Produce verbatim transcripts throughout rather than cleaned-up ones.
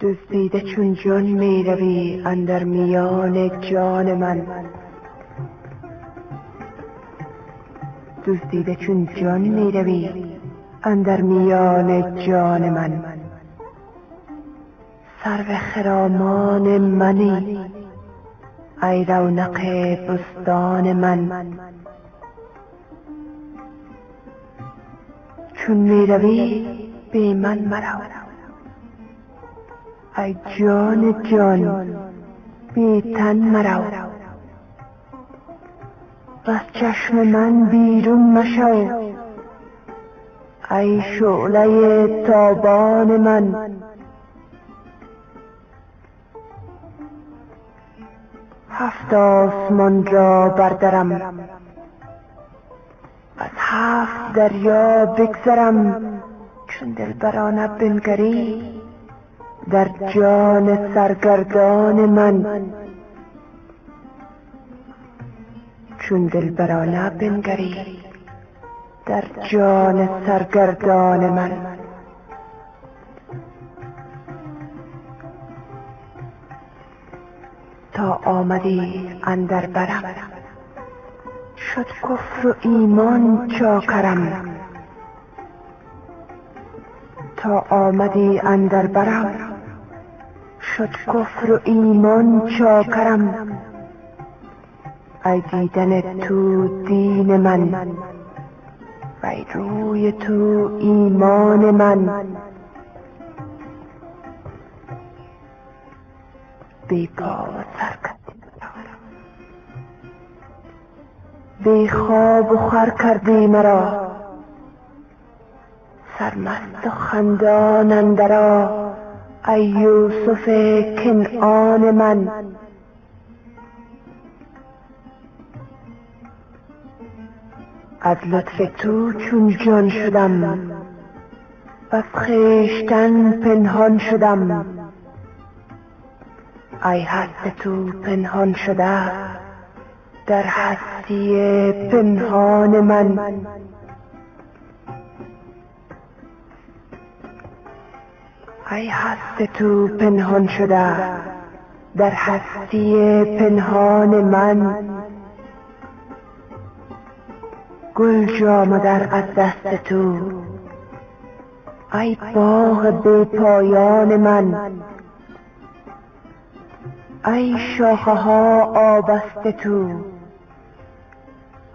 دزدیده چون جان می روی اندر میان جان من، دزدیده چون جان می روی اندر میان جان من. سرو خرامان منی ای رونق بستان من، چون می روی بی من مرو، ای جان جان بی تن مرو. از چشم من بیرون مشو ای شعله تابان من. هفت آسمان را بردرم، از هفت دریا بگذرم، چون دلبرانه بنگری در جان سرگردان من، چون دلبرانه بنگری در جان سرگردان من. تا آمدی اندر برم، شد کفر و ایمان چاکرم. تا آمدی اندر برم، شد کفر و ایمان چاکرم. ای دیدن تو دین من، ای روی تو ایمان من. بی پا و سرکردی مرا، بی خواب و خور کردی مرا، سرمست و خندان اندرآ ای یوسف کنعان من. از لطف تو چون جان شدم، وز خویشتن پنهان شدم. ای هست تو پنهان شده در هستی پنهان من. ای هست تو پنهان شده در هستی پنهان من. گل جام در از دست تو ای باغ بی پایان من. ای شاخه ها آبست تو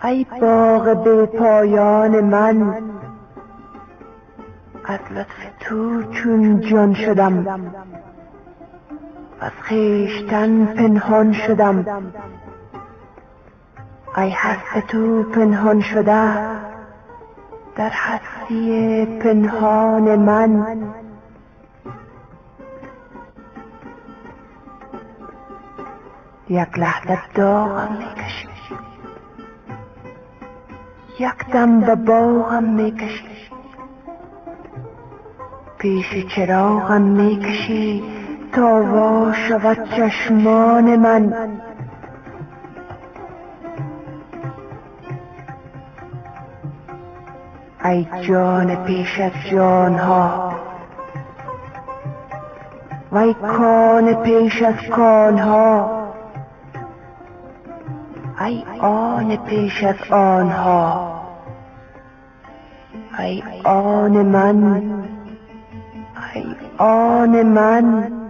ای باغ بی پایان من. از لطف تو چون جان شدم، از خویشتن پنهان شدم. ای هست تو پنهان شده در هستی پنهان من. یک لحظه داغم میکشی، یک دم به باغم میکشی، پیش چراغم میکشی تا وا شود چشمان من. ای جان پیش از جانها، وی کان پیش از کانها، ای آن پیش از آنها، ای آن من، ای آن من.